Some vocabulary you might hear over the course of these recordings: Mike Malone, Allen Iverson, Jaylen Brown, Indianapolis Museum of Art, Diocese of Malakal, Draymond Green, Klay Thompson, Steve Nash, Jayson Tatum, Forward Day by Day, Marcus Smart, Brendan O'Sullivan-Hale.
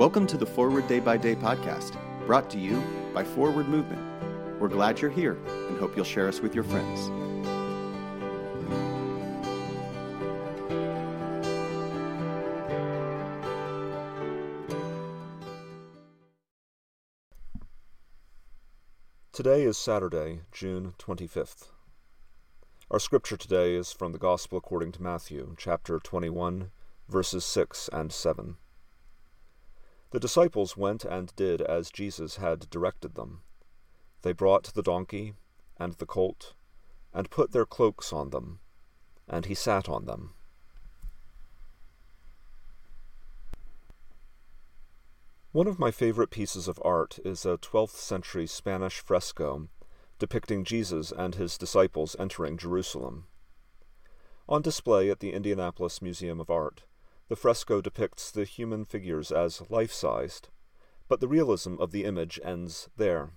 Welcome to the Forward Day by Day podcast, brought to you by Forward Movement. We're glad you're here and hope you'll share us with your friends. Today is Saturday, June 25th. Our scripture today is from the Gospel according to Matthew, chapter 21, verses 6 and 7. The disciples went and did as Jesus had directed them. They brought the donkey and the colt, and put their cloaks on them, and he sat on them. One of my favorite pieces of art is a 12th century Spanish fresco depicting Jesus and his disciples entering Jerusalem. On display at the Indianapolis Museum of Art, the fresco depicts the human figures as life-sized, but the realism of the image ends there.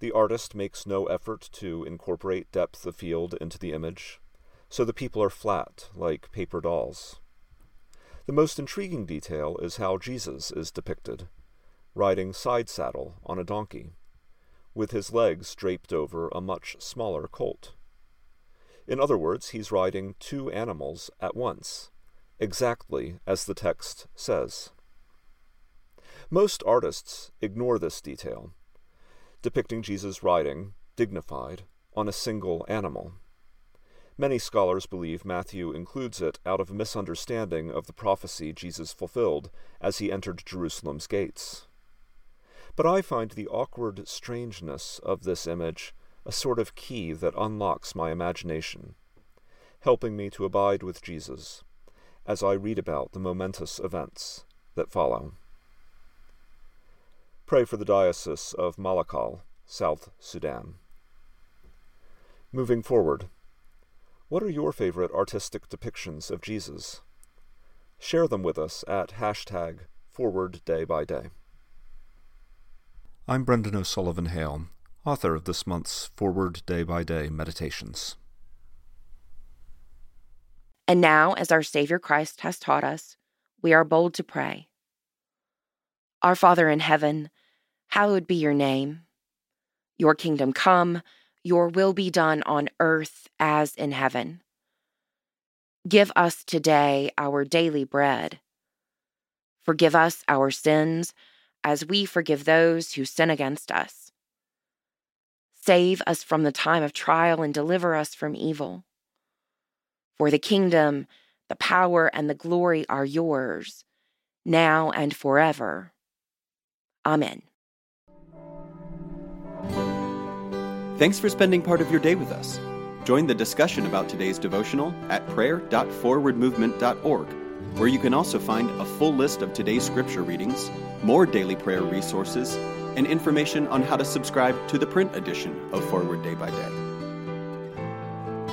The artist makes no effort to incorporate depth of field into the image, so the people are flat, like paper dolls. The most intriguing detail is how Jesus is depicted, riding side saddle on a donkey, with his legs draped over a much smaller colt. In other words, he's riding two animals at once, exactly as the text says. Most artists ignore this detail, depicting Jesus riding, dignified, on a single animal. Many scholars believe Matthew includes it out of a misunderstanding of the prophecy Jesus fulfilled as he entered Jerusalem's gates. But I find the awkward strangeness of this image a sort of key that unlocks my imagination, helping me to abide with Jesus as I read about the momentous events that follow. Pray for the Diocese of Malakal, South Sudan. Moving forward, what are your favorite artistic depictions of Jesus? Share them with us at #ForwardDayByDay. I'm Brendan O'Sullivan-Hale, author of this month's Forward Day by Day Meditations. And now, as our Savior Christ has taught us, we are bold to pray. Our Father in heaven, hallowed be your name. Your kingdom come. Your will be done on earth as in heaven. Give us today our daily bread. Forgive us our sins as we forgive those who sin against us. Save us from the time of trial and deliver us from evil. For the kingdom, the power, and the glory are yours, now and forever. Amen. Thanks for spending part of your day with us. Join the discussion about today's devotional at prayer.forwardmovement.org, where you can also find a full list of today's scripture readings, more daily prayer resources, and information on how to subscribe to the print edition of Forward Day by Day.